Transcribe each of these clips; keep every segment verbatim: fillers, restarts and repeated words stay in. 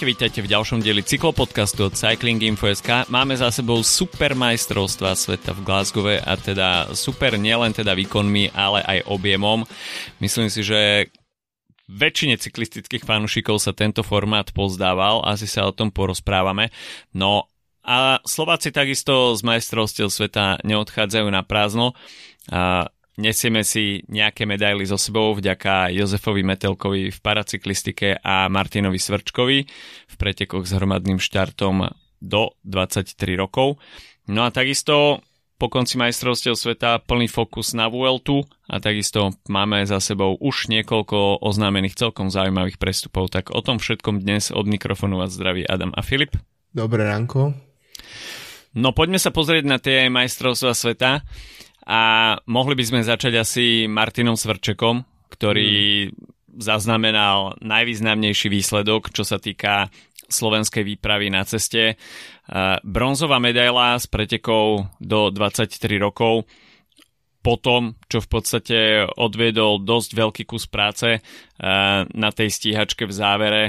Ahojte, vítajte v ďalšom dieli cyklopodcastu od Cyclinginfo.sk. Máme za sebou super majstrovstvá sveta v Glasgowe a teda super nielen teda výkonmi, ale aj objemom. Myslím si, že väčšine cyklistických fanúšikov sa tento formát pozdával, asi sa o tom porozprávame. No a Slováci takisto z majstrovstiev sveta neodchádzajú na prázdno. A nesieme si nejaké medaily so sebou vďaka Jozefovi Metelkovi v paracyklistike a Martinovi Svrčkovi v pretekoch s hromadným štartom do dvadsaťtri rokov. No a takisto po konci majstrovstiev sveta plný fokus na Vueltu a takisto máme za sebou už niekoľko oznámených celkom zaujímavých prestupov. Tak o tom všetkom dnes od mikrofónu vás zdraví Adam a Filip. Dobré ránko. No poďme sa pozrieť na tie majstrovstvá sveta. A mohli by sme začať asi Martinom Svrčekom, ktorý mm. zaznamenal najvýznamnejší výsledok, čo sa týka slovenskej výpravy na ceste. Bronzová medaila s pretekov do dvadsaťtri rokov. Po tom, čo v podstate odviedol dosť veľký kus práce na tej stíhačke v závere.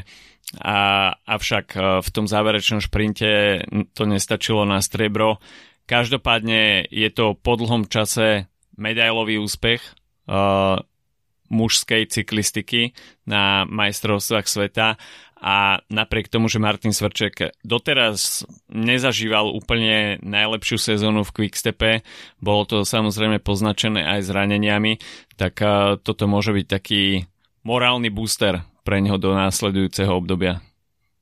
A, avšak v tom záverečnom šprinte to nestačilo na striebro. Každopádne je to po dlhom čase medailový úspech uh, mužskej cyklistiky na majstrovstvách sveta a napriek tomu, že Martin Svrček doteraz nezažíval úplne najlepšiu sezónu v Quickstepe, bolo to samozrejme poznačené aj zraneniami, tak uh, toto môže byť taký morálny booster pre neho do následujúceho obdobia.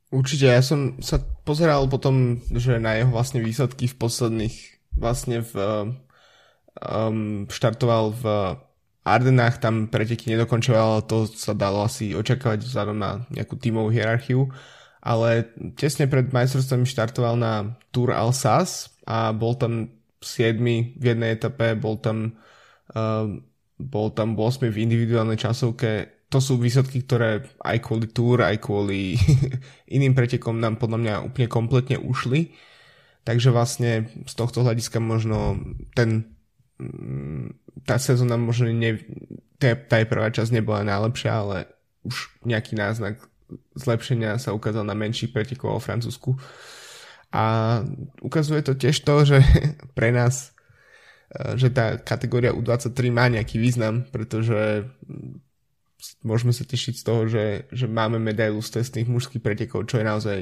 Určite, ja som sa pozeral potom, že na jeho vlastne výsledky v posledných vlastne v, um, štartoval v Ardenách, tam preteky nedokončoval, to sa dalo asi očakávať vzhľadom na nejakú tímovú hierarchiu, ale tesne pred majstrovstvami štartoval na Tour Alsace a bol tam siedmy v jednej etape, bol tam, um, bol tam ôsmy v individuálnej časovke. To sú výsledky, ktoré aj kvôli Tour, aj kvôli iným pretekom nám podľa mňa úplne kompletne ušli. Takže vlastne z tohto hľadiska možno ten, tá sezóna možno ne, tá, tá prvá časť nebola najlepšia, ale už nejaký náznak zlepšenia sa ukázal na menších pretekoch vo Francúzsku. A ukazuje to tiež to, že pre nás, že tá kategória U dvadsaťtri má nejaký význam, pretože môžeme sa tešiť z toho, že, že máme medailu z testných mužských pretekov, čo je naozaj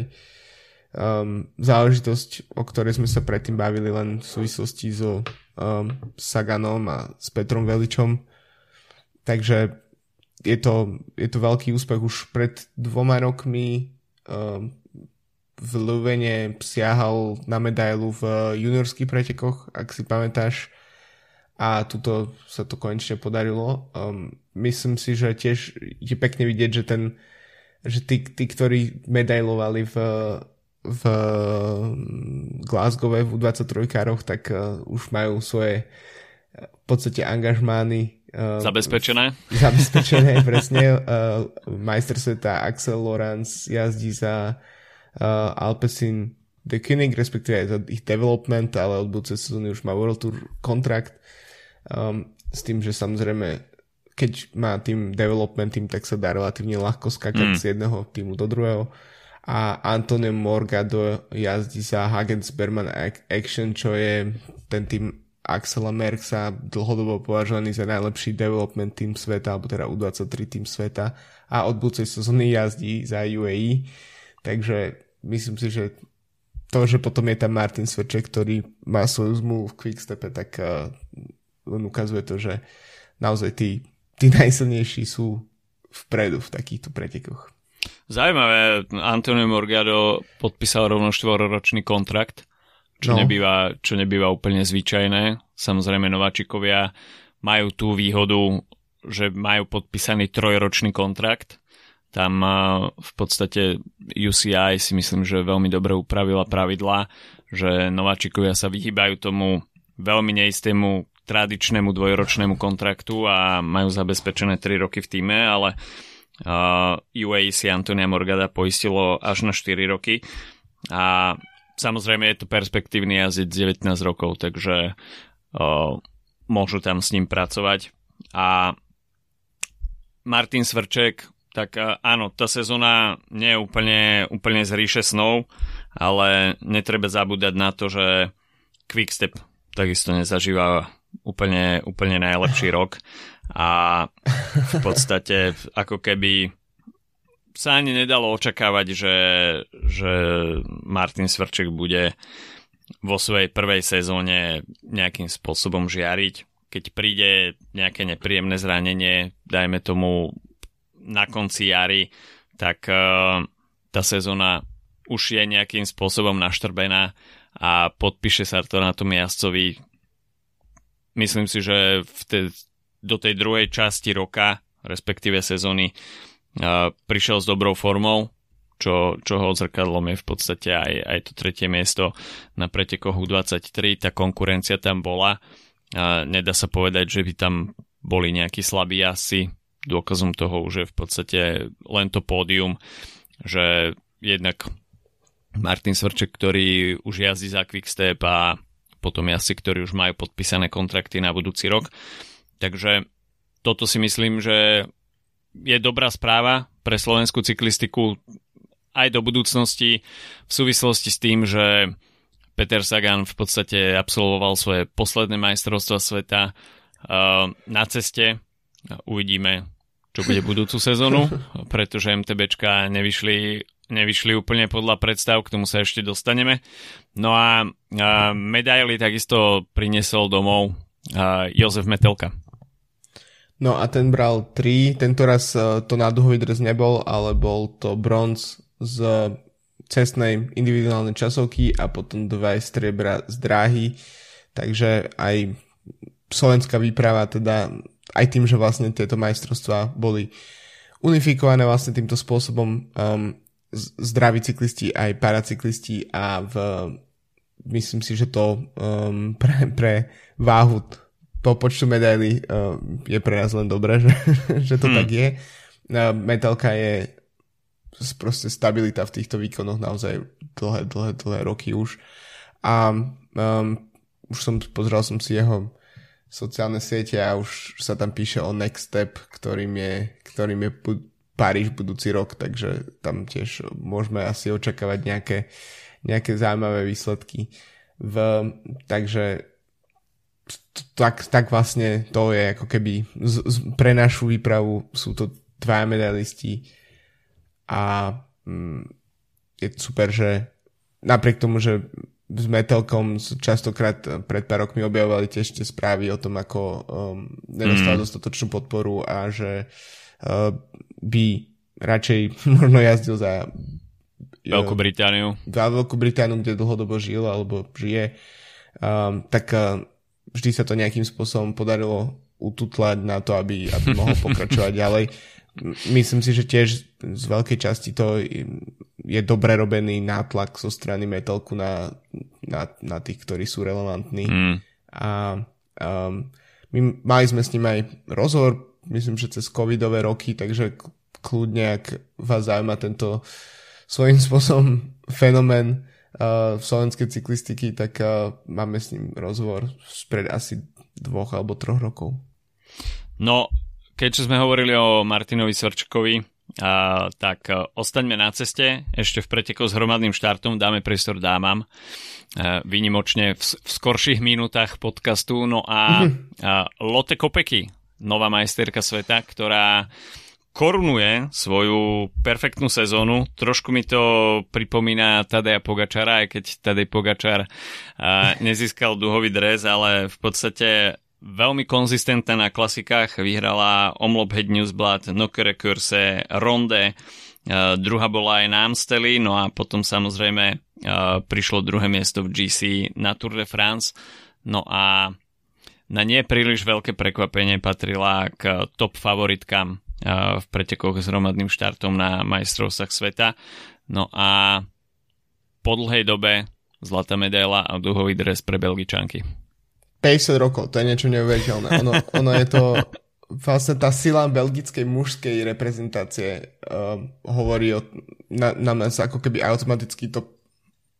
um, záležitosť, o ktorej sme sa predtým bavili len v súvislosti so um, Saganom a s Petrom Veličom. Takže je to, je to veľký úspech. Už pred dvoma rokmi um, v Luvene siahal na medailu v juniorských pretekoch, ak si pamätáš. A tuto sa to konečne podarilo. Um, myslím si, že tiež je pekne vidieť, že ten, že tí, tí ktorí medailovali v, v Glasgowe v U dvadsaťtri-károch, tak uh, už majú svoje v podstate angažmány uh, zabezpečené. Zabezpečené, presne. Uh, majster sveta Axel Laurance jazdí za uh, Alpecin-Deceuninck, respektíve za ich development, ale od budúcej sezóny už má World Tour kontrakt. Um, s tým, že samozrejme keď má tým development tým, tak sa dá relatívne ľahko skákať mm. z jedného týmu do druhého. A Antonio Morgado jazdí za Huggins Berman Action, čo je ten tým Axela Merckxa, dlhodobo považovaný za najlepší development tým sveta, alebo teda U dvadsaťtri tým sveta, a od budúcej sezóny jazdí za U A E. Takže myslím si, že to, že potom je tam Martin Svrček, ktorý má svoju zmluvu v Quickstepe, tak uh, len ukazuje to, že naozaj tí, tí najsilnejší sú vpredu v takýchto pretekoch. Zaujímavé, Antonio Morgado podpísal rovno štvororočný kontrakt, čo, no. nebýva, čo nebýva úplne zvyčajné. Samozrejme, nováčikovia majú tú výhodu, že majú podpísaný trojročný kontrakt. Tam v podstate U C I si myslím, že veľmi dobre upravila pravidlá, že nováčikovia sa vyhýbajú tomu veľmi neistému tradičnému dvojročnému kontraktu a majú zabezpečené tri roky v týme, ale uh, U A E si Antonia Morgada poistilo až na štyri roky a samozrejme je to perspektívny jazdec devätnásť rokov, takže uh, môžu tam s ním pracovať. A Martin Svrček Tak áno, tá sezóna nie je úplne, úplne z ríše snov, ale netreba zabúdať na to, že Quickstep takisto nezažíva úplne, úplne najlepší rok a v podstate ako keby sa ani nedalo očakávať, že, že Martin Svrček bude vo svojej prvej sezóne nejakým spôsobom žiariť. Keď príde nejaké nepríjemné zranenie, dajme tomu na konci jary, tak uh, tá sezóna už je nejakým spôsobom naštrbená a podpíše sa to na tom jazdcovi. Myslím si, že v te, do tej druhej časti roka, respektíve sezóny, Uh, prišiel s dobrou formou, čo, čo ho odzrkadlom je v podstate aj, aj to tretie miesto na pretekoch U dvadsaťtri. Tá konkurencia tam bola. Uh, nedá sa povedať, že by tam boli nejakí slabí asi. Dôkazom toho už je v podstate len to pódium, že jednak Martin Svrček, ktorý už jazdí za Quickstep a potom jazdci, ktorí už majú podpísané kontrakty na budúci rok. Takže toto si myslím, že je dobrá správa pre slovenskú cyklistiku aj do budúcnosti v súvislosti s tým, že Peter Sagan v podstate absolvoval svoje posledné majstrovstvá sveta na ceste. Uvidíme, čo bude budúcu sezónu, pretože MTBčka nevyšli, nevyšli úplne podľa predstav, k tomu sa ešte dostaneme. No a medaily takisto priniesol domov Jozef Metelka. No a ten bral tri, tentoraz to náduhový dres nebol, ale bol to bronz z cestnej individuálnej časovky a potom dva striebra z dráhy, takže aj slovenská výprava teda aj tým, že vlastne tieto majstrovstvá boli unifikované vlastne týmto spôsobom, um, zdraví cyklisti aj paracyklisti a v, myslím si, že to um, pre, pre váhu po počtu medailí uh, je pre nás len dobré, že, že to hmm. tak je. Uh, Metelka je proste stabilita v týchto výkonoch naozaj dlhé, dlhé, dlhé roky už. A um, už som pozrel som si jeho sociálne siete a už sa tam píše o next step, ktorým je, ktorým je bu- Paríž budúci rok, takže tam tiež môžeme asi očakávať nejaké, nejaké zaujímavé výsledky. V, takže Tak, tak vlastne to je ako keby z, z, pre našu výpravu sú to dvaja medailisti a mm, je super, že napriek tomu, že s Metelkom častokrát pred pár rokmi objavovali tiež tie správy o tom, ako um, nedostal mm. dostatočnú podporu a že uh, by radšej možno jazdil za Veľkú Britániu za Veľkú Britániu, kde dlhodobo žil alebo žije, um, tak uh, vždy sa to nejakým spôsobom podarilo ututlať na to, aby, aby mohol pokračovať ďalej. Myslím si, že tiež z veľkej časti to je dobre robený nátlak zo strany Metelku na, na, na tých, ktorí sú relevantní. Mm. A um, my mali sme s ním aj rozhovor, myslím, že cez covidové roky, takže kľudne, ak vás zaujíma tento svojím spôsobom fenomén v slovenskej cyklistiky, tak máme s ním rozhovor spred asi dvoch alebo troch rokov. No, keďže sme hovorili o Martinovi Svrčkovi, tak ostaňme na ceste, ešte v preteku s hromadným štartom dáme priestor dámam, výnimočne v, v skorších minútach podcastu. No a mm-hmm. Lotte Kopecky, nová majsterka sveta, ktorá korunuje svoju perfektnú sezónu. Trošku mi to pripomína Tadeja Pogačara, aj keď Tadej Pogačar uh, nezískal duhový dres, ale v podstate veľmi konzistentná na klasikách. Vyhrala Omloop Het Nieuwsblad, Nokere Curse, Ronde, uh, druhá bola aj na Amsteli, no a potom samozrejme uh, prišlo druhé miesto v gé cé na Tour de France. No a na nie príliš veľké prekvapenie patrila k top favoritkám v pretekoch s hromadným štartom na majstrovstvách sveta. No a po dlhej dobe zlatá medaila a duhový dres pre Belgičanky. päťdesiat rokov, to je niečo neuveriteľné. Ono, ono je to vlastne tá sila belgickej mužskej reprezentácie, uh, hovorí o, na, na nás ako keby automaticky to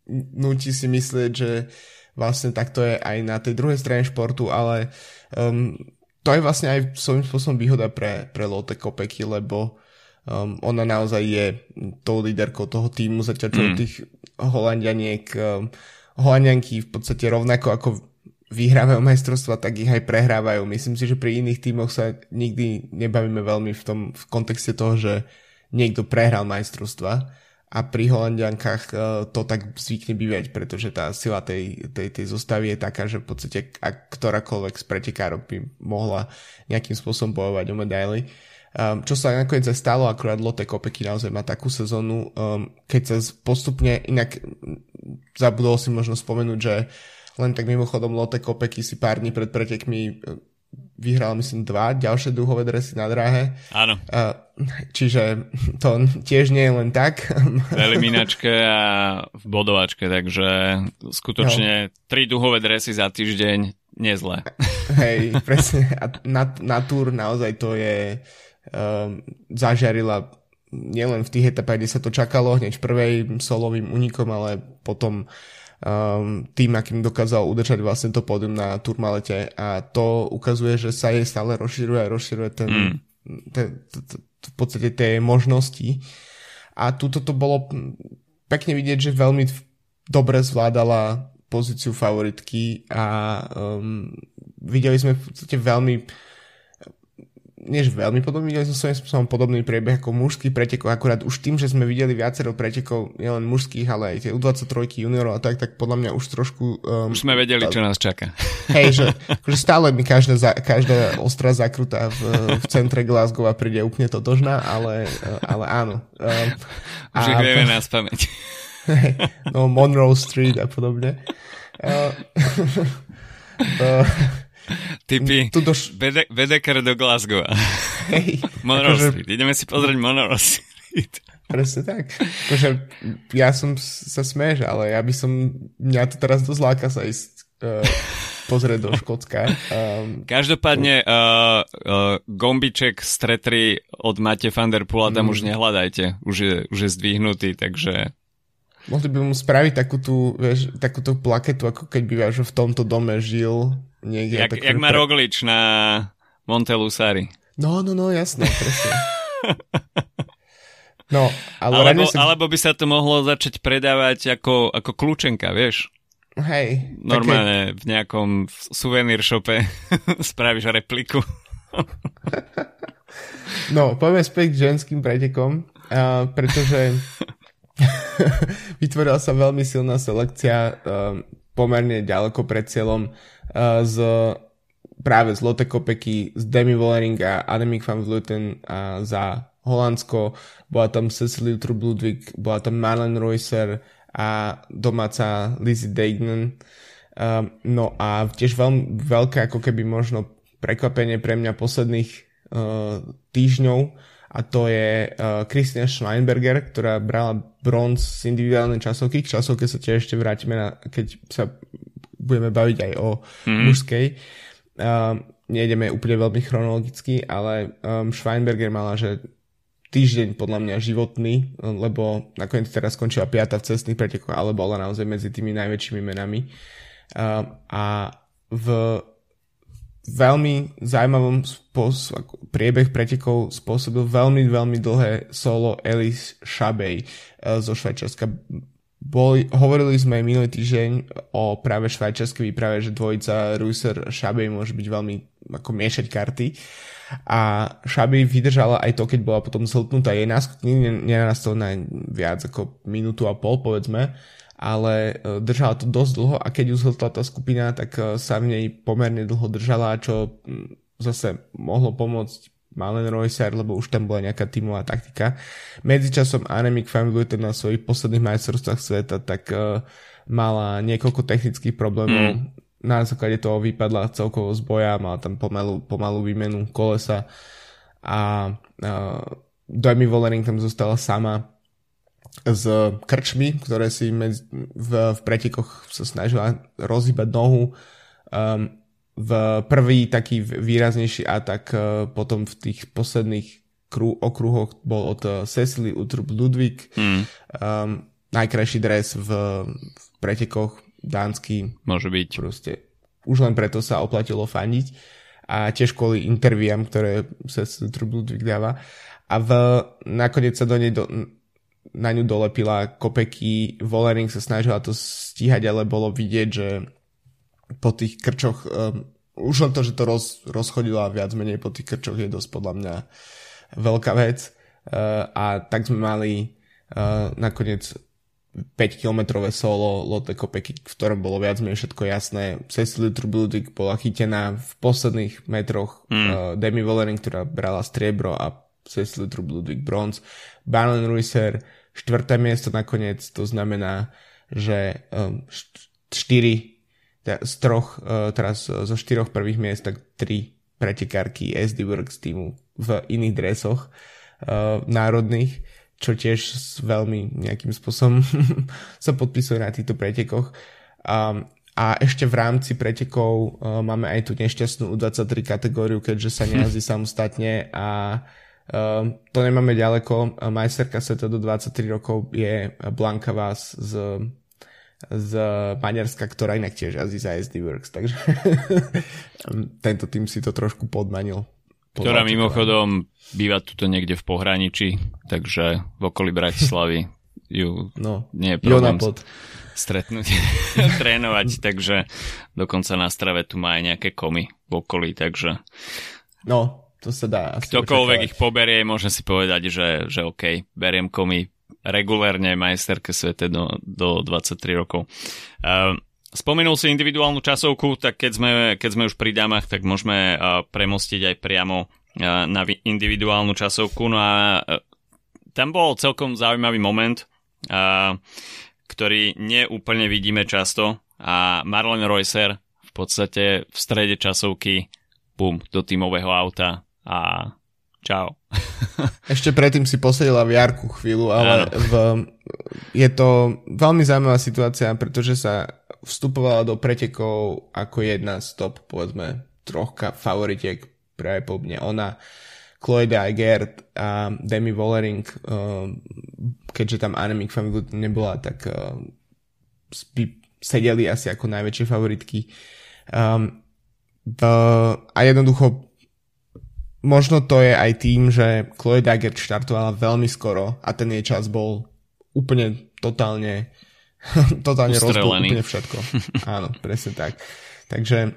núti si myslieť, že vlastne takto je aj na tej druhej strane športu, ale um, to je vlastne aj svojím spôsobom výhoda pre, pre Lotte Kopecky, lebo Um, ona naozaj je tou líderkou toho týmu, zatiaľ čo mm. tých Holandianiek, um, Holandianky v podstate rovnako ako vyhrávajú majstrovstva, tak ich aj prehrávajú. Myslím si, že pri iných tímoch sa nikdy nebavíme veľmi v tom v kontexte toho, že niekto prehral majstrovstva, a pri Holandiankách uh, to tak zvykne bývať, pretože tá sila tej, tej, tej zostavy je taká, že v podstate ak ktorákoľvek z pretekárov by mohla nejakým spôsobom bojovať o medaily. Um, čo sa nakoniec aj stalo, akurát Lotte Kopecky naozaj má takú sezónu, um, keď sa postupne, inak zabudol si možno spomenúť, že len tak mimochodom Lotte Kopecky si pár dní pred pretekmi vyhral, myslím, dva ďalšie dúhové dresy na dráhe. Áno. Uh, čiže to tiež nie je len tak. V eliminačke a v bodovačke, takže skutočne no. tri dúhové dresy za týždeň, nezle. Hej, presne. A na, na túr naozaj to je... Um, zažiarila nielen v tých etapách, kde sa to čakalo, hneď v prvej solovým unikom, ale potom um, tým, akým dokázal udržať vlastne to pódium na Turmalete, a to ukazuje, že sa jej stále rozširuje a rozširuje ten, mm. ten, ten, ten, v podstate tie možnosti, a tuto to bolo pekne vidieť, že veľmi dobre zvládala pozíciu favoritky, a um, videli sme v podstate veľmi než veľmi podobný, videli sme svojím spôsobom podobný priebeh ako mužských pretekov, akurát už tým, že sme videli viacero pretekov, nielen mužských, ale aj tie U dvadsaťtri juniorov a tak, tak podľa mňa už trošku... Um, už sme vedeli, tá, čo nás čaká. Hej, že akože stále mi každá, každá ostrá zakrutá v, v centre Glasgow a príde úplne totožná, ale, ale áno. Um, už ich vieme na spamäť. No, Monroe Street a podobne. Uh, uh, Typy doš- Bede- Bedeker do Glasgow. Hey, Monroe akože... Street. Ideme si pozrieť Monroe Street. Presne tak. Akože ja som sa smieš, ale ja by som... Mňa to teraz dosť láka sa ísť uh, pozrieť do Škótska. Um, Každopádne uh, uh, gombiček z tretri od Mathieu van der Poela tam mm. už nehľadajte. Už je, už je zdvihnutý, takže... Mohli by mu spraviť takú tú, vieš, takú tú plaketu, ako keď býva, že v tomto dome žil niekde. Jak, jak má Roglič na Montelusari. No, no, no, jasné, presne. No, ale alebo, sa... alebo by sa to mohlo začať predávať ako, ako kľúčenka, vieš? Hej. Normálne také... v nejakom suvenír shope spravíš repliku. No, poďme späť k ženským pretekom, uh, pretože... vytvorila sa veľmi silná selekcia um, pomerne ďaleko pred cieľom uh, z, práve z Lotte Kopecky, z Demi Vollering a Annemiek van Vleuten uh, za Holandsko. Bola tam Cecilie Uttrup Ludwig, bola tam Marlen Reusser a domáca Lizzie Deignan. Um, no a tiež veľmi veľké ako keby možno prekvapenie pre mňa posledných uh, týždňov, a to je uh, Christina Schweinberger, ktorá brala bronz z individuálnej časovky. K časovke sa tiež ešte vrátime, na, keď sa budeme baviť aj o mm. mužskej. Uh, nejdeme úplne veľmi chronologicky, ale um, Schweinberger mala, že týždeň podľa mňa životný, lebo nakoniec teraz skončila piata v cestných pretekoch, ale bola naozaj medzi tými najväčšími menami. Uh, a v... veľmi zaujímavom spôsob, priebeh pretekov spôsobil veľmi, veľmi dlhé solo Elise Chabbey zo Švajčiarska. Boli, hovorili sme aj minulý týždeň o práve švajčiarskej výprave, že dvojica Reusser-Chabbey môže byť veľmi ako miešať karty. A Chabbey vydržala aj to, keď bola potom zhltnutá. Jej náskok nenarastol na viac ako minútu a pol, povedzme, ale držala to dosť dlho, a keď ju zhltla tá skupina, tak sa v nej pomerne dlho držala, čo zase mohlo pomôcť Marlen Reusser, lebo už tam bola nejaká tímová taktika. Medzičasom Annemiek van Vleuten na svojich posledných majstrovstvách sveta tak uh, mala niekoľko technických problémov. Mm. Na základe toho vypadla celkovo z boja, mala tam pomalú, pomalú výmenu kolesa a uh, Demi Vollering tam zostala sama s krčmi, ktoré si medzi, v, v pretekoch sa snažila rozhýbať nohu. Um, v prvý taký výraznejší atak uh, potom v tých posledných krú, okruhoch bol od uh, Cecilie Uttrup Ludwig. Mm. Um, najkrajší dres v, v pretekoch dánsky. Môže byť. Proste, už len preto sa oplatilo fandiť. a tiež kvôli interviám, ktoré sa Uttrup Ludwig dáva. A v, nakoniec sa do nej do, na ňu dolepila Kopecky. Vollering sa snažila to stíhať, ale bolo vidieť, že po tých krčoch, um, už len to, že to roz, rozchodila viac menej po tých krčoch, je dosť podľa mňa veľká vec. Uh, a tak sme mali uh, nakoniec päť kilometrové solo Lotte Kopecky, v ktorom bolo viac menej všetko jasné. Cecilie Uttrup Ludwig bola chytená v posledných metroch, mm. uh, Demi Vollering, ktorá brala striebro, a Cecilie Uttrup Ludwig bronz. Marlen Reusser štvrté miesto nakoniec, to znamená, že um, štyri z troch, uh, teraz zo štyroch prvých miest, tak tri pretekárky es dé Works týmu v iných dresoch uh, národných, čo tiež veľmi nejakým spôsobom sa podpisuje na týchto pretekoch. Um, a ešte v rámci pretekov uh, máme aj tú nešťastnú U dvadsaťtri kategóriu, keďže sa nejazdí samostatne, a Uh, to nemáme ďaleko. Majsterka sveta do dvadsaťtri rokov je Blanka Vás z, z Maďarska, ktorá inak tiež jazdí za es dé Works, takže tento tým si to trošku podmanil. Podľa ktorá mimochodom býva tuto niekde v pohraničí, takže v okolí Bratislavy ju no, nie je problém stretnúť, trénovať, takže dokonca na Strave tu má aj nejaké komy v okolí, takže no, to sa dá. Ktokoľvek ich poberie, môžem si povedať, že, že OK, beriem komy regulérne majsterke svete do, do dvadsaťtri rokov. Uh, spomenul si individuálnu časovku, tak keď sme, keď sme už pri dámach, tak môžeme uh, premostiť aj priamo uh, na individuálnu časovku. No a uh, tam bol celkom zaujímavý moment, uh, ktorý neúplne vidíme často, a Marlen Reusser v podstate v strede časovky bum, do tímového auta a čau. Ešte predtým si posedela v Jarku chvíľu, ale v, je to veľmi zaujímavá situácia, pretože sa vstupovala do pretekov ako jedna z top, povedzme, trochka favoritiek, pravdepodobne ona, Chloe Geiger a Demi Vollering, keďže tam Annemiek van Vleuten nebola, tak sedeli asi ako najväčšie favoritky. Um, A jednoducho možno to je aj tým, že Chloe Geiger štartovala veľmi skoro a ten jej čas bol úplne totálne totálne rozbol úplne všetko. Áno, presne tak. Takže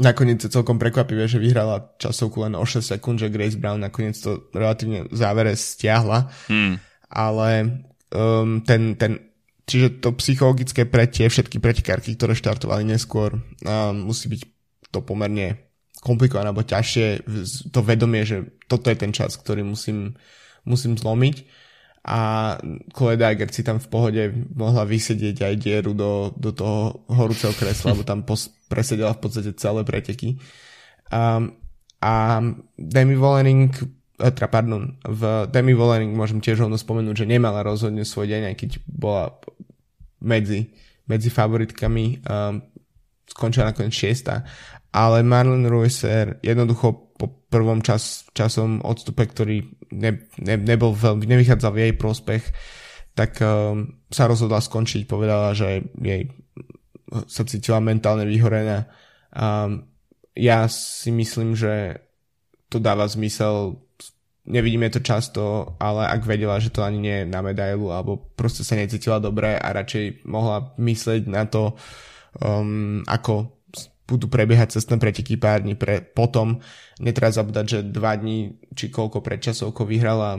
nakoniec sa celkom prekvapivé, že vyhrala časovku len o šesť sekúnd, že Grace Brown nakoniec to relatívne v závere stiahla, hmm. ale um, ten, ten čiže to psychologické pre tie všetky pretekárky, ktoré štartovali neskôr, um, musí byť to pomerne komplikované, alebo ťažšie to vedomie, že toto je ten čas, ktorý musím, musím zlomiť, a Chloe Geiger si tam v pohode mohla vysedieť aj dieru do, do toho horúceho kresla, lebo tam pos- presedela v podstate celé preteky. Um, a Demi Vollering, teda pardon, v Demi Vollering môžem tiež rovno spomenúť, že nemala rozhodne svoj deň, aj keď bola medzi, medzi favoritkami, um, skončila nakoniec šiesta. Ale Marlen Reusser jednoducho po prvom čas, časom odstupe, ktorý ne, ne, nebol veľmi, nevychádzal v jej prospech, tak um, sa rozhodla skončiť. Povedala, že jej sa cítila mentálne vyhorená. Um, ja si myslím, že to dáva zmysel. Nevidíme to často, ale ak vedela, že to ani nie je na medailu, alebo proste sa necítila dobre a radšej mohla myslieť na to, um, ako budú prebiehať cestné preteky pár dní pre, potom. Netreba zabúdať, že dva dní či koľko pred časovkou vyhrala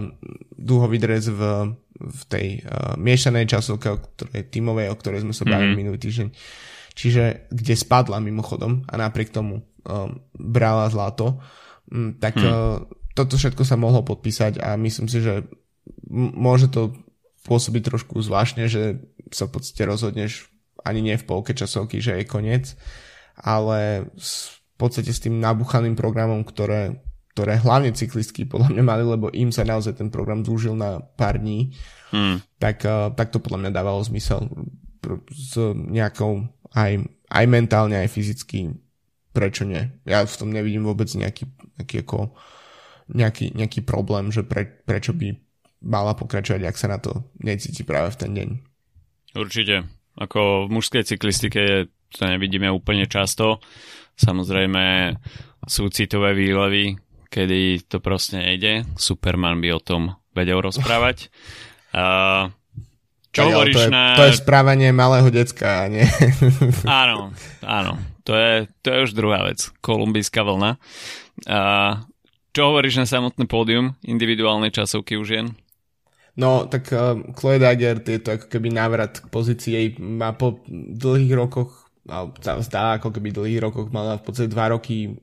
dúhový dres v, v tej uh, miešanej časovke, o ktorej, tímovej, o ktorej sme sa bavili mm-hmm. minulý týždeň. Čiže kde spadla mimochodom a napriek tomu um, brala zlato, um, tak mm. uh, toto všetko sa mohlo podpísať a myslím si, že m- môže to pôsobiť trošku zvláštne, že sa v podstate rozhodneš ani nie v polke časovky, že je koniec, ale v podstate s tým nabuchaným programom, ktoré, ktoré hlavne cyklistky podľa mňa mali, lebo im sa naozaj ten program zúžil na pár dní, hmm. tak, tak to podľa mňa dávalo zmysel s nejakou aj, aj mentálne, aj fyzicky, prečo nie. Ja v tom nevidím vôbec nejaký, nejaký, ako, nejaký, nejaký problém, že pre, prečo by mala pokračovať, ak sa na to necíti práve v ten deň. Určite. Ako v mužskej cyklistike je to nevidíme úplne často. Samozrejme sú citové výlevy, kedy to proste nejde. Superman by o tom vedel rozprávať. Uh, čo Aj, hovoríš to je, na... To je správanie malého decka, nie? Áno, áno. To je, to je už druhá vec. Kolumbijská vlna. Uh, čo hovoríš na samotné pódium individuálnej časovky u žien? No, tak um, Chloe Geiger, je to ako keby návrat k pozícii, jej má po dlhých rokoch, alebo sa zdá, ako keby dlhých rokoch, mala v podstate dva roky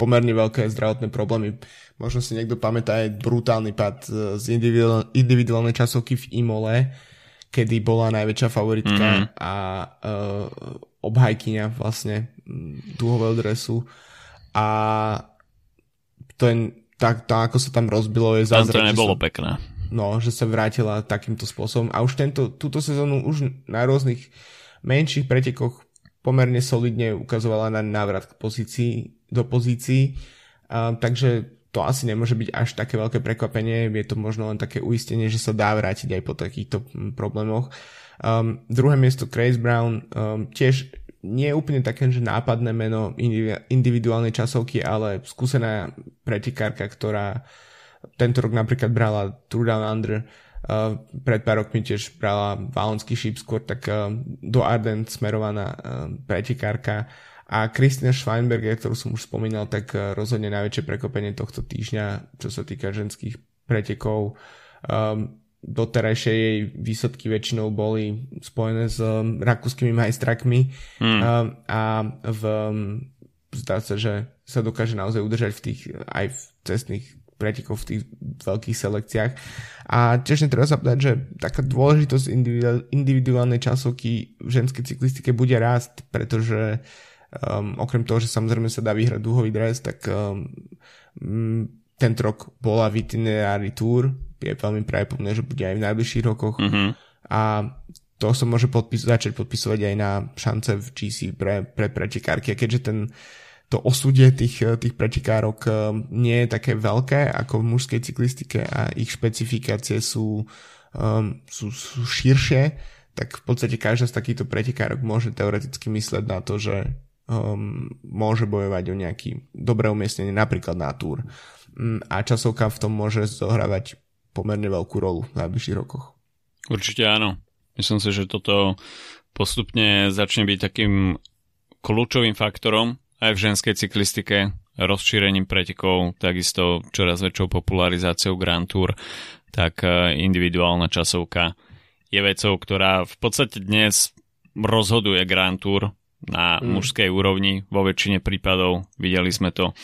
pomerne veľké zdravotné problémy. Možno si niekto pamätá aj brutálny pad z individuál, individuálnej časovky v Imole, kedy bola najväčšia favoritka mm-hmm. a uh, obhajkyňa vlastne dúhového dresu. A ten, tak, to, ako sa tam rozbilo, je zázrak. Tam to nebolo pekné. No, že sa vrátila takýmto spôsobom. A už tento, túto sezónu už na rôznych menších pretekoch pomerne solidne ukazovala na návrat k pozícii, do pozícií. Um, takže to asi nemôže byť až také veľké prekvapenie. Je to možno len také uistenie, že sa dá vrátiť aj po takýchto problémoch. Um, druhé miesto Grace Brown, um, tiež nie je úplne také, že nápadné meno individuálnej časovky, ale skúsená pretekárka, ktorá tento rok napríklad brala Tour Down Under, Uh, pred pár rokmi tiež brala valonský šíp, skôr tak uh, do Arden smerovaná uh, pretekárka. A Christina Schweinberger, ktorú som už spomínal, tak uh, rozhodne najväčšie prekvapenie tohto týždňa, čo sa týka ženských pretekov. Um, doterajšie jej výsledky väčšinou boli spojené s um, rakúskymi majstrakmi mm. um, a v, um, zdá sa, že sa dokáže naozaj udržať v tých aj v cestných pretekov v tých veľkých selekciách. A tiež netreba sa povedať, že taká dôležitosť individuálnej časovky v ženskej cyklistike bude rásť, pretože um, okrem toho, že samozrejme sa dá vyhrať dúhový dres, tak um, tento rok bola v itinerári Tour, je veľmi pravdepodobné, že bude aj v najbližších rokoch mm-hmm. a to sa môže podpis- začať podpisovať aj na šance v gé cé pre, pre pretekárky, keďže ten to osudie tých, tých pretekárok nie je také veľké ako v mužskej cyklistike a ich špecifikácie sú, um, sú, sú širšie, tak v podstate každá z takýchto pretekárok môže teoreticky mysleť na to, že um, môže bojovať o nejaké dobré umiestnenie, napríklad na Tour. Um, a časovka v tom môže zohrávať pomerne veľkú rolu v najbližších rokoch. Určite áno. Myslím si, že toto postupne začne byť takým kľúčovým faktorom aj v ženskej cyklistike, rozšírením pretekov, takisto čoraz väčšou popularizáciou Grand Tour, tak individuálna časovka je vecou, ktorá v podstate dnes rozhoduje Grand Tour na mm. mužskej úrovni. Vo väčšine prípadov videli sme to uh,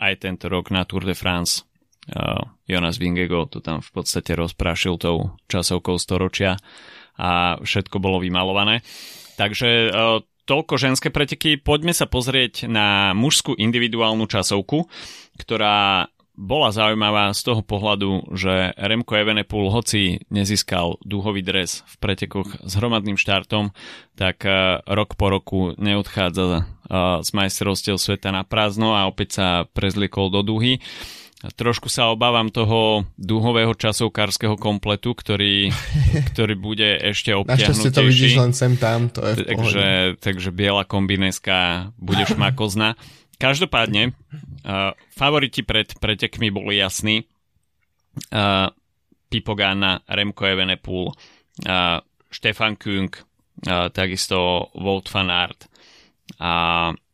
aj tento rok na Tour de France. Uh, Jonas Vingegaard to tam v podstate rozprášil tou časovkou storočia a všetko bolo vymalované. Takže uh, toľko ženské preteky, poďme sa pozrieť na mužskú individuálnu časovku, ktorá bola zaujímavá z toho pohľadu, že Remco Evenepoel, hoci nezískal dúhový dres v pretekoch s hromadným štartom, tak rok po roku neodchádza z majstrovstiev sveta na prázdno a opäť sa prezliekol do dúhy. Trošku sa obávam toho dúhového časovkárskeho kompletu, ktorý, ktorý bude ešte obťahnutejší. Našťastie to vidíš len sem tam, to je v pohode. Takže, takže biela kombinéska bude šmakozná. Každopádne, uh, favoriti pred pretekmi boli jasní. Uh, Pippo Ganna, Remco Evenepoel, uh, Stefan Küng, uh, takisto Wout van Aert a uh,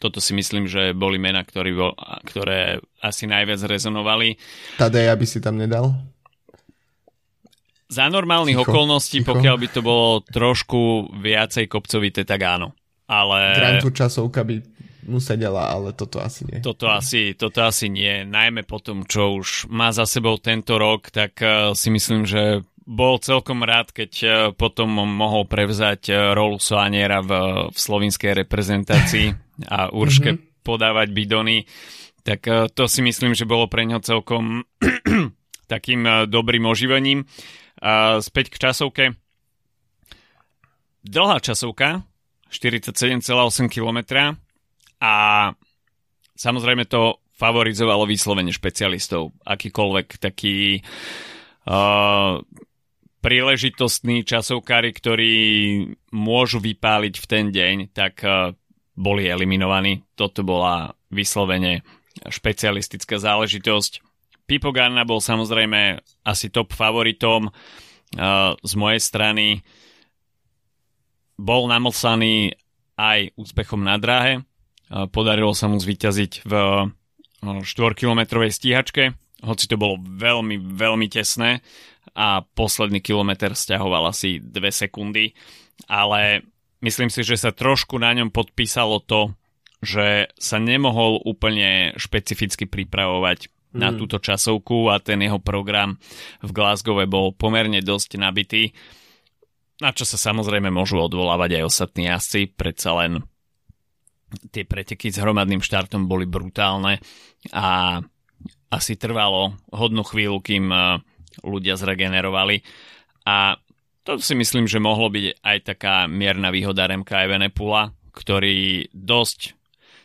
toto si myslím, že boli mená, ktoré, ktoré asi najviac rezonovali. Tadeja by si tam nedal? Za normálnych ticho, okolností, ticho. Pokiaľ by to bolo trošku viacej kopcovité, tak áno. Ale... Grand Tour časovka by musedela, ale toto asi nie. Toto asi, toto asi nie. Najmä po tom, čo už má za sebou tento rok, tak si myslím, že bol celkom rád, keď potom mohol prevzať rolu soaniera v, v slovinskej reprezentácii a Urške mm-hmm. podávať bidony. Tak to si myslím, že bolo pre ňo celkom takým dobrým oživením. A späť k časovke. Dlhá časovka, štyridsaťsedem celá osem kilometra a samozrejme to favorizovalo vyslovene špecialistov. Akýkoľvek taký Uh, príležitostní časovkári, ktorí môžu vypáliť v ten deň, tak uh, boli eliminovaní. Toto bola vyslovene špecialistická záležitosť. Pippo Ganna bol samozrejme asi top favoritom. Z mojej strany bol namlsaný aj úspechom na dráhe. Podarilo sa mu zvíťaziť v štvorkilometrovej stíhačke, hoci to bolo veľmi, veľmi tesné a posledný kilometr stiahoval asi dve sekundy, ale myslím si, že sa trošku na ňom podpísalo to, že sa nemohol úplne špecificky pripravovať mm. na túto časovku a ten jeho program v Glasgowe bol pomerne dosť nabitý, na čo sa samozrejme môžu odvolávať aj ostatní jazdci, predsa len tie preteky s hromadným štartom boli brutálne a asi trvalo hodnú chvíľu, kým ľudia zregenerovali. A to si myslím, že mohlo byť aj taká mierna výhoda Remca Evenepoela, ktorý dosť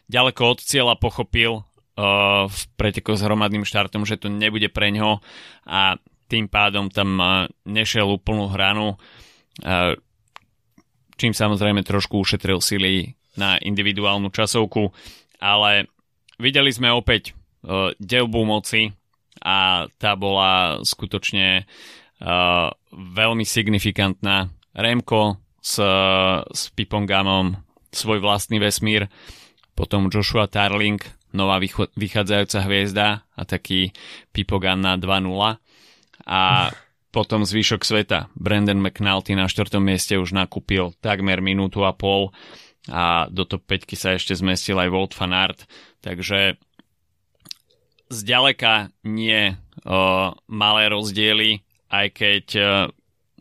ďaleko od cieľa pochopil uh, v preteku s hromadným štartom, že to nebude preňho a tým pádom tam uh, nešiel úplnú hranu, uh, čím samozrejme trošku ušetril sily na individuálnu časovku, ale videli sme opäť uh, deľbu moci a tá bola skutočne uh, veľmi signifikantná. Remco s, s Pippom Gannom svoj vlastný vesmír, potom Joshua Tarling, nová vycho- vychádzajúca hviezda a taký Pippo Ganna dva nula a potom zvyšok sveta. Brandon McNulty na štvrtom mieste už nakúpil takmer minútu a pol a do top päťky sa ešte zmestil aj Wout van Aert, takže zďaleka nie uh, malé rozdiely, aj keď uh,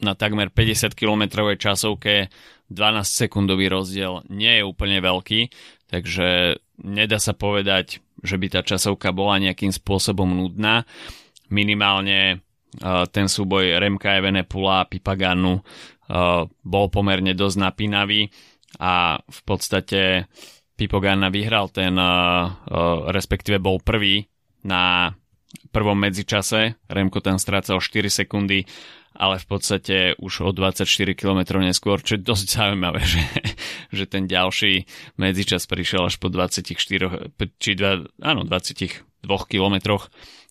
na takmer päťdesiatkilometrovej časovke dvanásťsekundový rozdiel nie je úplne veľký, takže nedá sa povedať, že by tá časovka bola nejakým spôsobom nudná. Minimálne uh, ten súboj Remca Evenepoela a Pippa Gannu uh, bol pomerne dosť napínavý a v podstate Pippo Ganna vyhral ten, uh, uh, respektíve bol prvý na prvom medzičase. Remco tam strácal štyri sekundy, ale v podstate už o dvadsaťštyri kilometrov neskôr, čo je dosť zaujímavé, že, že ten ďalší medzičas prišiel až po dvadsaťštyri, či dva, áno, dvadsaťdva kilometroch,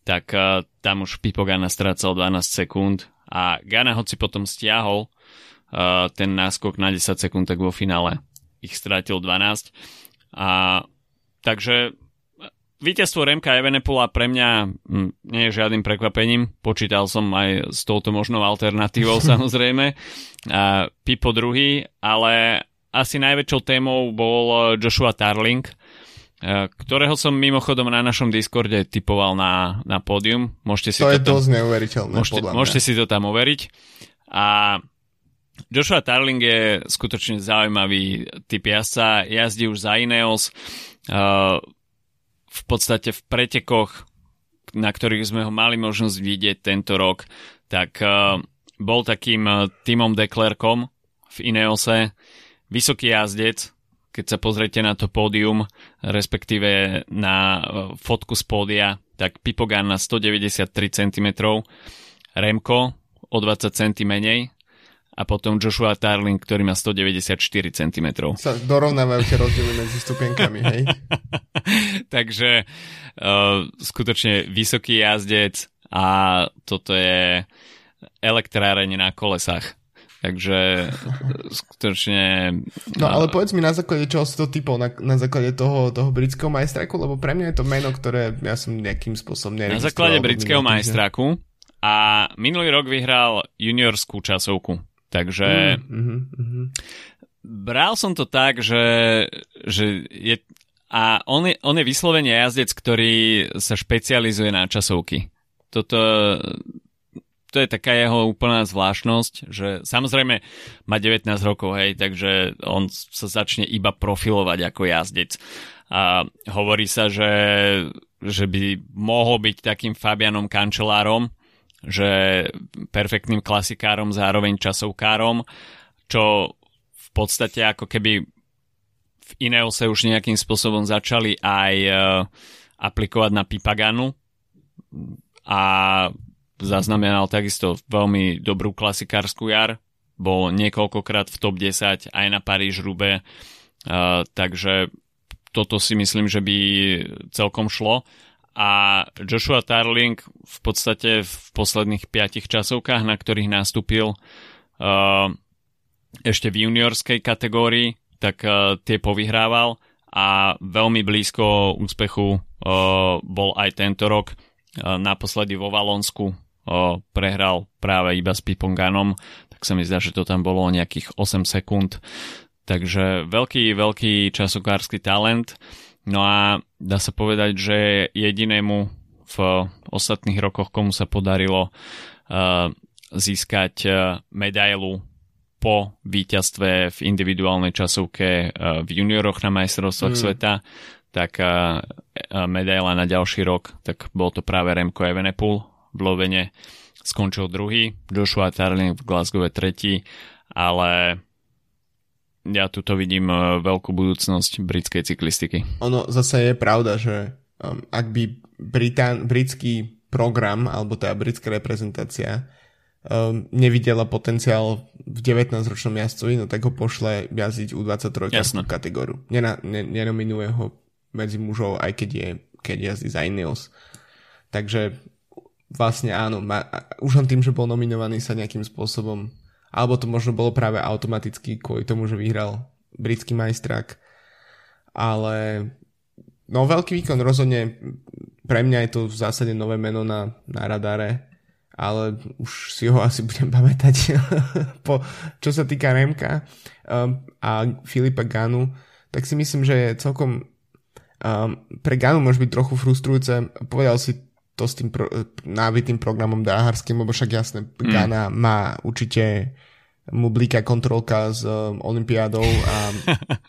tak uh, tam už Pippo Ganna strácal dvanásť sekúnd a Ganna, hoci potom stiahol uh, ten náskok na desať sekúnd, tak vo finále ich strátil dvanásť. A takže víťazstvo Remca Evenepoela pre mňa m, nie je žiadnym prekvapením. Počítal som aj s touto možnou alternatívou samozrejme. A Pippo druhý, ale asi najväčšou témou bol Joshua Tarling, ktorého som mimochodom na našom Discorde typoval na, na pódium. Môžete si to, to je tam, dosť neuveriteľné. Môžete, môžete si to tam overiť. A Joshua Tarling je skutočne zaujímavý typ jazdca, jazdí už za Ineos, uh, v podstate v pretekoch, na ktorých sme ho mali možnosť vidieť tento rok, tak uh, bol takým uh, Timom de Klerkom v Ineose, vysoký jazdec, keď sa pozriete na to pódium, respektíve na uh, fotku z pódia, tak Pippo Ganna stodeväťdesiattri centimetrov, Remco o dvadsať centimetrov menej, a potom Joshua Tarling, ktorý má stodeväťdesiatštyri centimetrov. Sa dorovnávajú tie rozdiely medzi stupienkami, hej? Takže uh, skutočne vysoký jazdec a toto je elektráreň na kolesách. Takže skutočne... No ale povedz mi, na základe čoho si to typol, na, na základe toho, toho britského majstráku, lebo pre mňa je to meno, ktoré ja som nejakým spôsobom neregistroval. Na základe britského majstráku a minulý rok vyhral juniorskú časovku. Takže mm, mm, mm. bral som to tak, že, že je, a on je, on je vyslovene jazdec, ktorý sa špecializuje na časovky. Toto to je taká jeho úplná zvláštnosť, že samozrejme má devätnásť rokov, hej, takže on sa začne iba profilovať ako jazdec. A hovorí sa, že, že by mohol byť takým Fabianom Cancellárom, že perfektným klasikárom, zároveň časovkárom, čo v podstate ako keby v Ineose už nejakým spôsobom začali aj e, aplikovať na Pippa Gannu a zaznamenal takisto veľmi dobrú klasikárskú jar, bol niekoľkokrát v top desať aj na Paríž-Roubaix Uh, takže toto si myslím, že by celkom šlo. A Joshua Tarling v podstate v posledných piatich časovkách, na ktorých nastúpil uh, ešte v juniorskej kategórii, tak uh, tie povyhrával a veľmi blízko úspechu uh, bol aj tento rok. Uh, naposledy vo Valonsku uh, prehral práve iba s Pippom Gannom, tak sa mi zdá, že to tam bolo nejakých osem sekúnd. Takže veľký, veľký časokársky talent. No a dá sa povedať, že jedinému v ostatných rokoch, komu sa podarilo uh, získať uh, medailu po víťazstve v individuálnej časovke uh, v junioroch na majstrovstvách mm. sveta, tak uh, medaila na ďalší rok, tak bol to práve Remco Evenepoel. V Lovene skončil druhý, Joshua Tarling v Glasgowe tretí, ale ja tuto vidím veľkú budúcnosť britskej cyklistiky. Ono zase je pravda, že um, ak by Britán, britský program alebo tá britská reprezentácia um, nevidela potenciál v devätnásťročnom jazdcovi, no tak ho pošle jazdiť U dvadsaťtri kategóriu. Nena, ne, nenominuje ho medzi mužov, aj keď je keď jazdí za Ineos. Takže vlastne áno, ma, už len tým, že bol nominovaný, sa nejakým spôsobom, alebo to možno bolo práve automaticky kvôli tomu, že vyhral britský majstrák. Ale no veľký výkon rozhodne, pre mňa je to v zásade nové meno na, na radare, ale už si ho asi budem pamätať. Po, čo sa týka Remka um, a Filipa Gannu, tak si myslím, že je celkom um, pre Gannu môže byť trochu frustrujúce. Povedal si to s tým pro, nábitým programom dáharským, lebo však jasné, Ganna mm. má určite mu blíka kontrolka s um, olympiádou a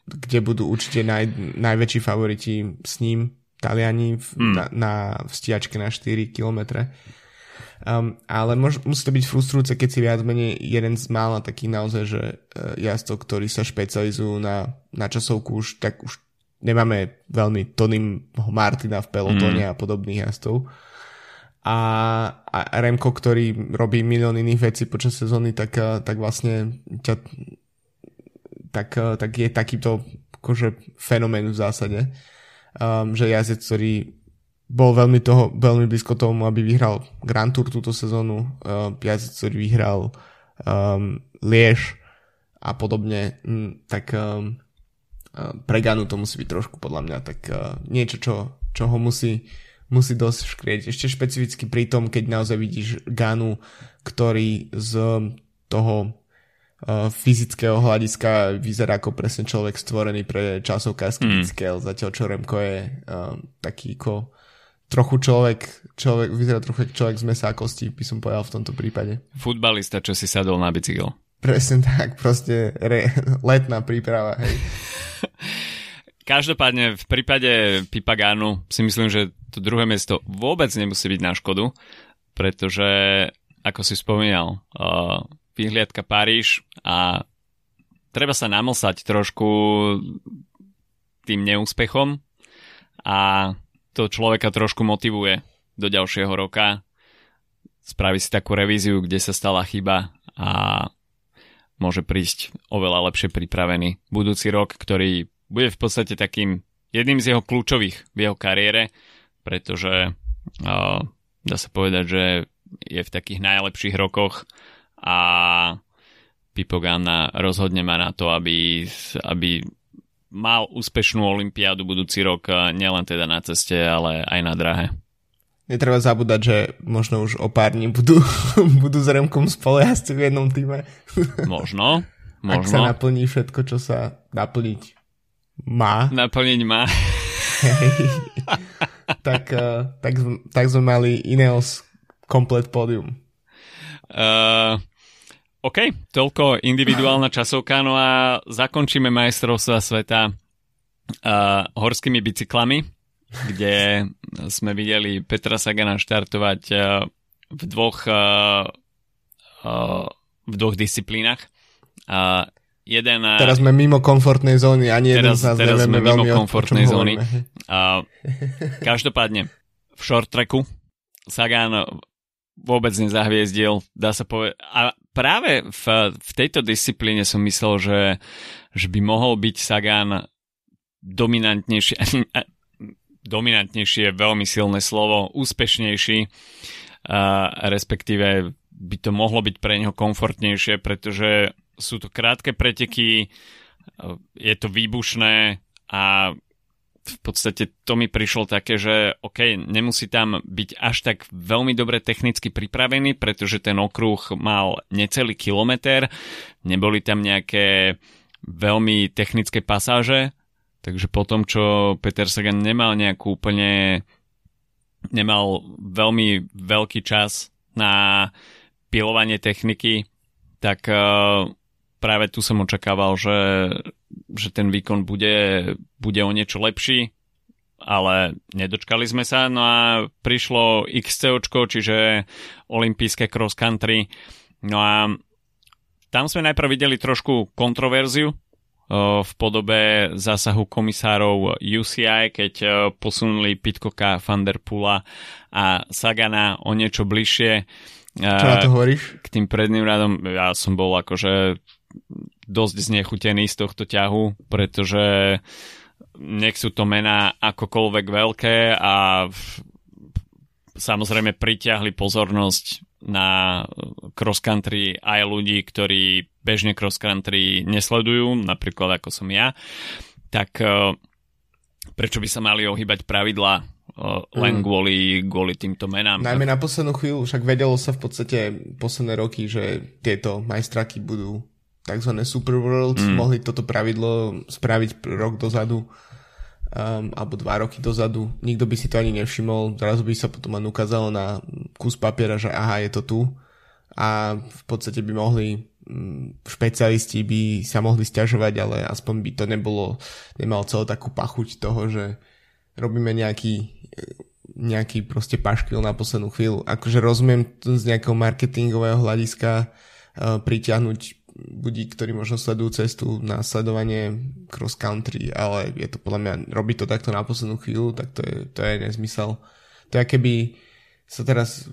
kde budú určite naj, najväčší favoriti s ním, Taliani v, mm. na, na v stiačke na štyri kilometre. Um, ale mož, musí to byť frustrujúce, keď si viac menej jeden z mála takých naozaj, že uh, jazdcov, ktorí sa špecializujú na, na časovku, už tak už nemáme veľmi Tonym Martina v pelotóne mm. a podobných jazdcov. A, a Remko, ktorý robí milión iných vecí počas sezóny, tak, tak vlastne ťa, tak, tak je takýto akože fenomén v zásade, um, že jazdec, ktorý bol veľmi, toho, veľmi blízko tomu, aby vyhral Grand Tour túto sezónu, uh, jazdec, ktorý vyhral um, Liež a podobne, mm, tak um, pre Gannu to musí byť trošku podľa mňa tak uh, niečo, čo, čo ho musí musí dosť škrieť. Ešte špecificky pri tom, keď naozaj vidíš Gannu, ktorý z toho uh, fyzického hľadiska vyzerá ako presne človek stvorený pre časovkársky mm. bicykel, zatiaľ čo Remko je uh, taký ako trochu človek, človek vyzerá trochu človek z mesa a kosti, by som povedal v tomto prípade. Futbalista, čo si sadol na bicykel. Presne tak, proste re, letná príprava, hej. Každopádne v prípade Pippa Gannu si myslím, že to druhé miesto vôbec nemusí byť na škodu, pretože, ako si spomínal, uh, vyhliadka Paríž a treba sa namlsať trošku tým neúspechom a to človeka trošku motivuje do ďalšieho roka. Spraví si takú revíziu, kde sa stala chyba a môže prísť oveľa lepšie pripravený budúci rok, ktorý bude v podstate takým jedným z jeho kľúčových v jeho kariére, pretože uh, dá sa povedať, že je v takých najlepších rokoch a Pippo Ganna rozhodne má na to, aby, aby mal úspešnú olympiádu budúci rok, nielen teda na ceste, ale aj na dráhe. Netreba zabúdať, že možno už o pár dní budú, budú s Remkom spolujazci v jednom týme. Možno, možno. Ak sa naplní všetko, čo sa naplniť má. Naplniť má. tak, tak, tak sme mali Ineos komplet pódium. Uh, OK, toľko individuálna časovka. No a zakončíme majstrovstvá sveta uh, horskými bicyklami, kde sme videli Petra Sagana štartovať uh, v dvoch uh, uh, v dvoch disciplínach. Uh, Jeden, teraz sme mimo komfortnej zóny, ani teraz, jeden z nás nevieme veľmi mimo komfortnej zóny. A, každopádne, v short tracku Sagan vôbec nezahviezdil, dá sa povedať, a práve v, v tejto disciplíne som myslel, že, že by mohol byť Sagan dominantnejší, dominantnejší je veľmi silné slovo, úspešnejší, respektíve by to mohlo byť pre neho komfortnejšie, pretože sú to krátke preteky, je to výbušné a v podstate to mi prišlo také, že OK, nemusí tam byť až tak veľmi dobre technicky pripravený, pretože ten okruh mal necelý kilometer, neboli tam nejaké veľmi technické pasáže, takže po tom, čo Peter Sagan nemal nejakú úplne, nemal veľmi veľký čas na pilovanie techniky, tak práve tu som očakával, že, že ten výkon bude, bude o niečo lepší, ale nedočkali sme sa. No a prišlo iks cé očko, čiže olympijské cross country. No a tam sme najprv videli trošku kontroverziu v podobe zásahu komisárov ú cé í, keď posunuli Pidcocka, Van der Poola a Sagana o niečo bližšie. Čo na to hovoríš? K tým predným radom ja som bol akože dosť znechutený z tohto ťahu, pretože nech sú to mená akokoľvek veľké a samozrejme pritiahli pozornosť na cross country aj ľudí, ktorí bežne cross country nesledujú, napríklad ako som ja, tak prečo by sa mali ohýbať pravidlá len mm. kvôli, kvôli týmto menám. Najmä na poslednú chvíľu, však vedelo sa v podstate posledné roky, že tieto majstráky budú takzvané Super World, mm. mohli toto pravidlo spraviť rok dozadu um, alebo dva roky dozadu. Nikto by si to ani nevšimol, zrazu by sa potom len ukázalo na kus papiera, že aha, je to tu. A v podstate by mohli špecialisti by sa mohli sťažovať, ale aspoň by to nebolo, nemalo celú takú pachuť toho, že robíme nejaký nejaký proste paškil na poslednú chvíľu. Akože rozumiem z nejakého marketingového hľadiska uh, pritiahnuť ľudí, ktorí možno sledujú cestu na sledovanie cross country, ale je to podľa mňa, robí to takto na poslednú chvíľu, tak to je, to je nezmysel. To je, keby sa teraz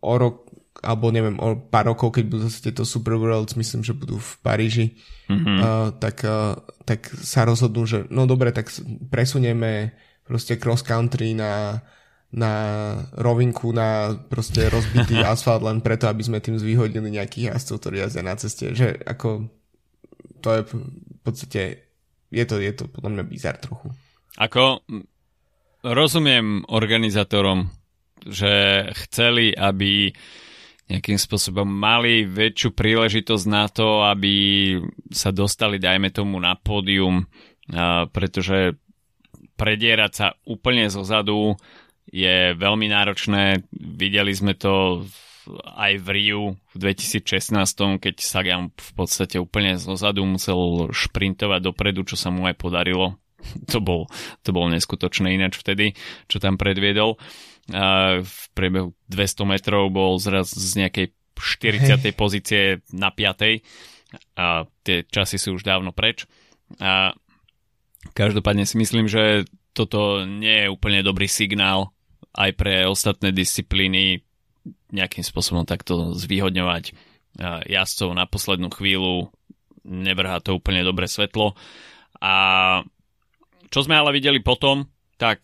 o rok, alebo neviem, o pár rokov, keď budú zase tieto Super Worlds, myslím, že budú v Paríži, mm-hmm. uh, tak, uh, tak sa rozhodnú, že no dobre, tak presunieme proste cross country na na rovinku, na proste rozbitý asfalt len preto, aby sme tým zvýhodili nejakých jazdcov, ktorí jazdia na ceste. Že ako to je v podstate, je to, je to podľa mňa bizár trochu. Ako rozumiem organizátorom, že chceli, aby nejakým spôsobom mali väčšiu príležitosť na to, aby sa dostali, dajme tomu, na pódium, pretože predierať sa úplne zozadu je veľmi náročné. Videli sme to aj v Riu v dvetisícšestnásť, keď Sagan v podstate úplne zozadu musel šprintovať dopredu, čo sa mu aj podarilo. To bol, to bol neskutočné ináč vtedy, čo tam predviedol. V priebehu dvesto metrov bol zraz z nejakej štyridsiatej Hej. pozície na piatej. A tie časy sú už dávno preč. A každopádne si myslím, že toto nie je úplne dobrý signál aj pre ostatné disciplíny nejakým spôsobom takto zvýhodňovať jazdcov na poslednú chvíľu, nevrhá to úplne dobré svetlo. A čo sme ale videli potom, tak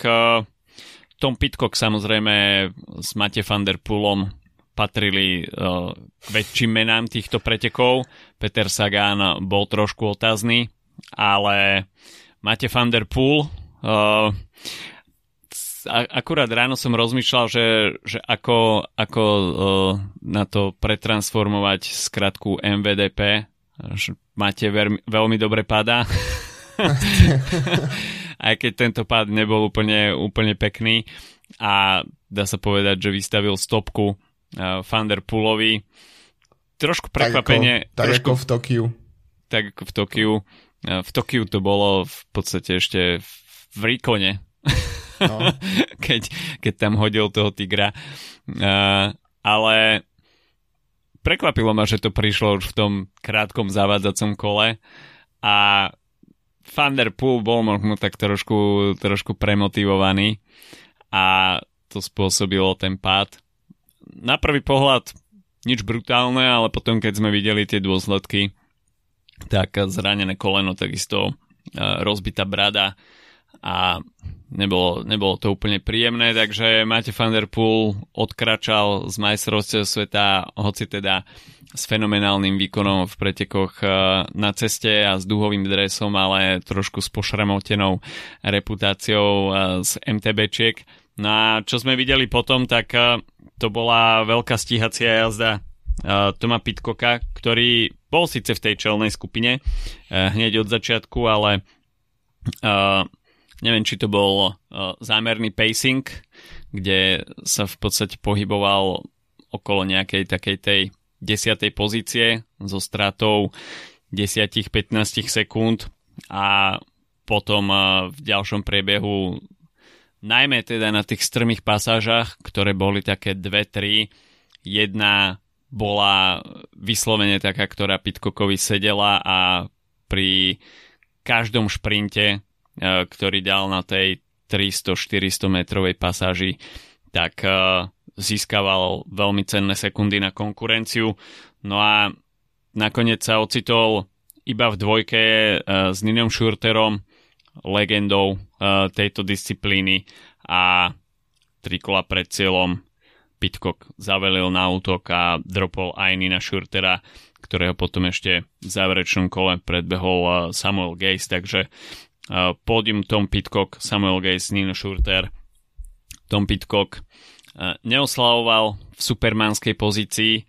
Tom Pidcock samozrejme s Mathieu van der Poelom patrili k väčším menám týchto pretekov. Peter Sagan bol trošku otázny, ale Mathieu van der Poel Uh, akurát ráno som rozmýšľal, že, že ako, ako uh, na to pretransformovať skratku em vé dé pé, že Matej veľmi, veľmi dobre padá. Aj keď tento pád nebol úplne, úplne pekný a dá sa povedať, že vystavil stopku uh, Van der Poelovi. Trošku prekvapenie. Tak ako v Tokiu. Tak ako v Tokiu. Uh, v Tokiu to bolo v podstate ešte v v Rikone, no. keď, keď tam hodil toho tigra. Uh, ale prekvapilo ma, že to prišlo už v tom krátkom zavádzacom kole a Van der Poel bol možno tak trošku, trošku premotivovaný a to spôsobilo ten pád. Na prvý pohľad nič brutálne, ale potom keď sme videli tie dôsledky, tak zranené koleno, takisto rozbitá brada a nebolo, nebolo to úplne príjemné, takže Mathieu van der Poel odkračal z majstrovstiev sveta, hoci teda s fenomenálnym výkonom v pretekoch na ceste a s duhovým dresom, ale trošku s pošramotenou reputáciou z MTBčiek. No a čo sme videli potom, tak to bola veľká stíhacia jazda Toma Pidcocka, ktorý bol síce v tej čelnej skupine hneď od začiatku, ale neviem, či to bol zámerný pacing, kde sa v podstate pohyboval okolo nejakej takej tej desiatej pozície so stratou desať až pätnásť sekúnd a potom v ďalšom priebehu najmä teda na tých strmých pasážach, ktoré boli také dve tri, jedna bola vyslovene taká, ktorá Pidcockovi sedela a pri každom šprinte, ktorý dal na tej tristo až štyristo metrovej pasáži, tak získaval veľmi cenné sekundy na konkurenciu. No a nakoniec sa ocitol iba v dvojke s Ninom Schurterom, legendou tejto disciplíny, a tri kola pred cieľom Pidcock zavelil na útok a dropol aj Nina Schurtera, ktorého potom ešte v záverečnom kole predbehol Samuel Gaze, takže pódium Tom Pidcock, Samuel Gaze, Nino Schurter. Tom Pidcock neoslavoval v supermanskej pozícii,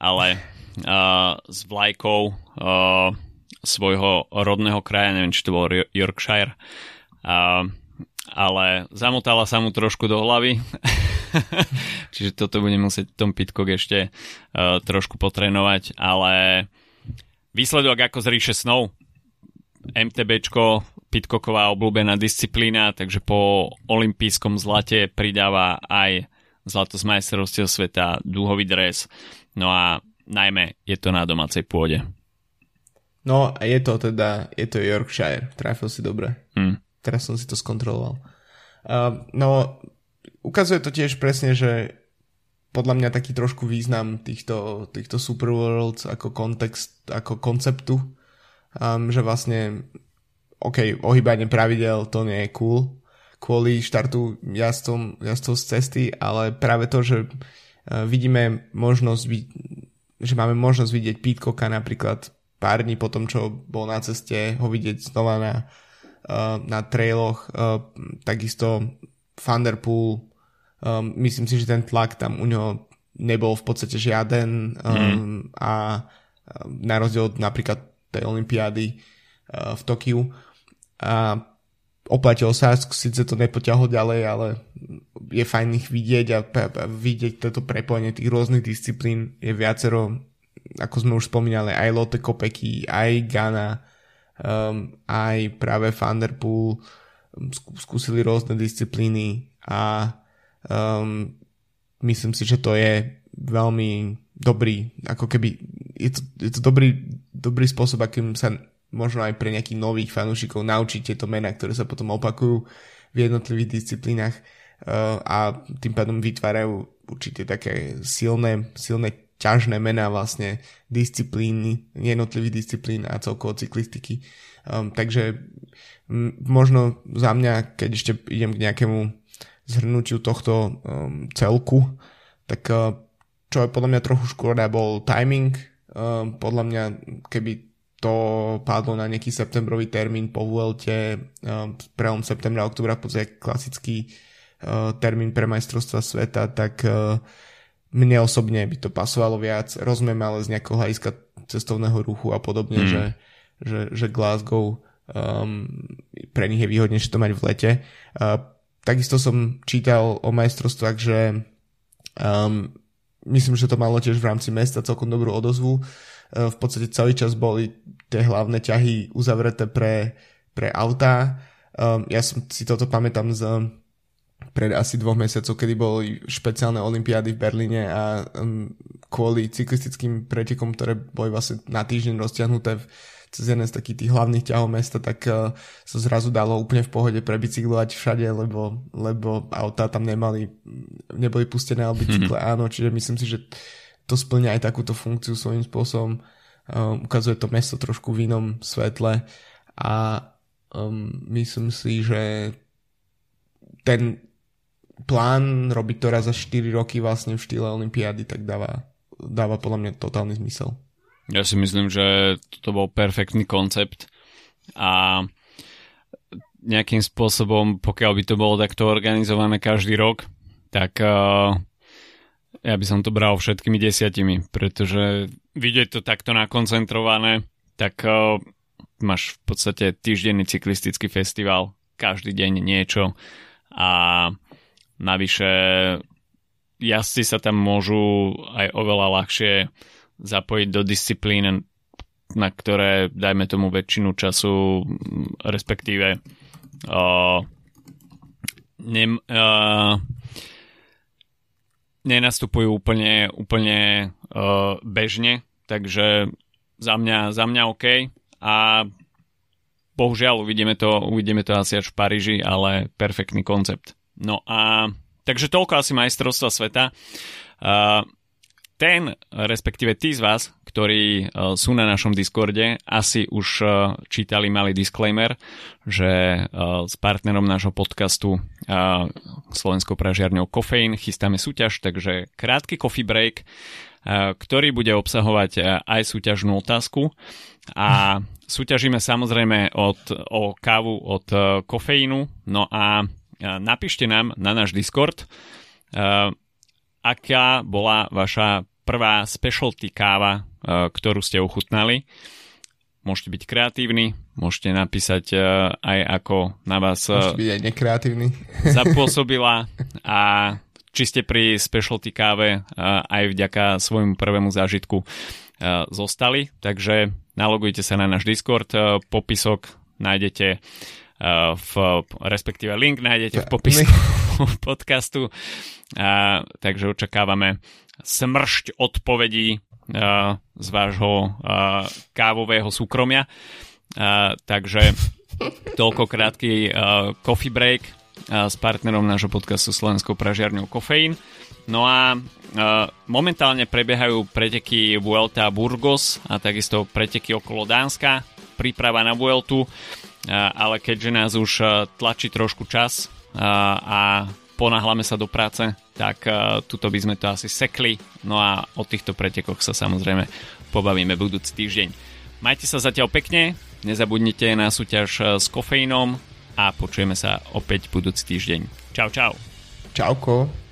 ale uh, s vlajkou uh, svojho rodného kraja, neviem, či to bol Yorkshire, uh, ale zamotala sa mu trošku do hlavy, čiže toto bude musieť Tom Pidcock ešte uh, trošku potrénovať, ale výsledok ako z ríše snov. MTBčko, Pidcocková obľúbená disciplína, takže po olympijskom zlate pridáva aj zlato z majstrovstiev sveta, dúhový dres, no a najmä je to na domácej pôde. No a je to teda, je to Yorkshire, trafil si dobre. Hmm. Teraz som si to skontroloval. Uh, no, ukazuje to tiež presne, že podľa mňa taký trošku význam týchto, týchto Super Worlds ako kontext, ako konceptu, um, že vlastne ok, ohýbanie pravidel, to nie je cool kvôli štartu jazdcom, jazdcom z cesty, ale práve to, že vidíme možnosť, že máme možnosť vidieť Pidcocka napríklad pár dní po tom, čo bol na ceste, ho vidieť znova na, na trailoch, takisto Van der Poel, myslím si, že ten tlak tam u neho nebol v podstate žiaden, mm. a na rozdiel od napríklad tej olympiády v Tokiu, a oplatil sa, síce to nepotiahol ďalej, ale je fajn ich vidieť a vidieť toto prepojenie tých rôznych disciplín. Je viacero, ako sme už spomínali, aj Lotte Kopecky, aj Ganna, um, aj práve Van der Poel skúsili rôzne disciplíny a um, myslím si, že to je veľmi dobrý, ako keby je to, je to dobrý, dobrý spôsob, akým sa možno aj pre nejakých nových fanúšikov naučiť tieto mená, ktoré sa potom opakujú v jednotlivých disciplínach a tým pádom vytvárajú určite také silné, silné ťažné mená vlastne disciplíny, jednotlivých disciplín a celkovo cyklistiky. Takže možno za mňa, keď ešte idem k nejakému zhrnutiu tohto celku, tak čo je podľa mňa trochu škoda, bol timing. Podľa mňa, keby to padlo na nejaký septembrový termín po Vuelte, prelom septembra, oktobra, v podstate klasický termín pre majstrovstva sveta, tak mne osobne by to pasovalo viac. Rozumiem, ale z nejakého hľadiska cestovného ruchu a podobne, mm. že, že, že Glasgow um, pre nich je výhodnejšie to mať v lete. Uh, takisto som čítal o majstrovstvách, že um, myslím, že to malo tiež v rámci mesta celkom dobrú odozvu. V podstate celý čas boli tie hlavné ťahy uzavreté pre, pre autá. Ja som si toto pamätám z pred asi dvoch mesiacov, kedy boli špeciálne olympiády v Berlíne a kvôli cyklistickým pretekom, ktoré boli vlastne na týždeň rozťahnuté cez jeden z takých tých hlavných ťahov mesta, tak sa zrazu dalo úplne v pohode prebicyklovať všade, lebo, lebo autá tam nemali, neboli pustené, ale bicykle áno, čiže myslím si, že to splňa aj takúto funkciu svojím spôsobom. Um, ukazuje to mesto trošku v inom svetle a um, myslím si, že ten plán robiť to raz za štyri roky vlastne v štýle olympiády tak dáva, dáva podľa mňa totálny zmysel. Ja si myslím, že to bol perfektný koncept a nejakým spôsobom, pokiaľ by to bolo takto organizované každý rok, tak uh, ja by som to bral všetkými desiatimi, pretože vidieť to takto nakoncentrované, tak uh, máš v podstate týždenný cyklistický festival, každý deň niečo a navyše jazdci sa tam môžu aj oveľa ľahšie zapojiť do disciplín, na ktoré dajme tomu väčšinu času, respektíve uh, nem, uh, nenastupujú úplne, úplne uh, bežne, takže za mňa, za mňa OK a bohužiaľ uvidíme to, uvidíme to asi až v Paríži, ale perfektný koncept. No a takže toľko asi majstrovstva sveta. Uh, ten, respektíve tí z vás, ktorí uh, sú na našom Discorde, asi už uh, čítali malý disclaimer, že uh, s partnerom nášho podcastu uh, Slovenskou pražiarňou Coffeein chystáme súťaž, takže krátky coffee break, uh, ktorý bude obsahovať uh, aj súťažnú otázku a súťažíme samozrejme od, o kávu od uh, Coffeeinu. No a napíšte nám na náš Discord, uh, aká bola vaša prvá specialty káva, uh, ktorú ste ochutnali. Môžete byť kreatívni, môžete napísať uh, aj ako na vás uh, zapôsobila a či ste pri specialty káve uh, aj vďaka svojmu prvému zážitku uh, zostali. Takže nalogujte sa na náš Discord, uh, popisok nájdete v, respektíve link nájdete v popisku podcastu. A, takže očakávame smršť odpovedí a, z vášho a, kávového súkromia. A, takže toľko krátky a, coffee break a, s partnerom nášho podcastu Slovenskou pražiarňou Coffeein. No a a momentálne prebiehajú preteky Vuelta Burgos a takisto preteky okolo Dánska, príprava na Vueltu. Ale keďže nás už tlačí trošku čas a ponáhľame sa do práce, tak tuto by sme to asi sekli. No a o týchto pretekoch sa samozrejme pobavíme budúci týždeň. Majte sa zatiaľ pekne, nezabudnite na súťaž s Coffeeinom a počujeme sa opäť budúci týždeň. Čau, čau. Čauko.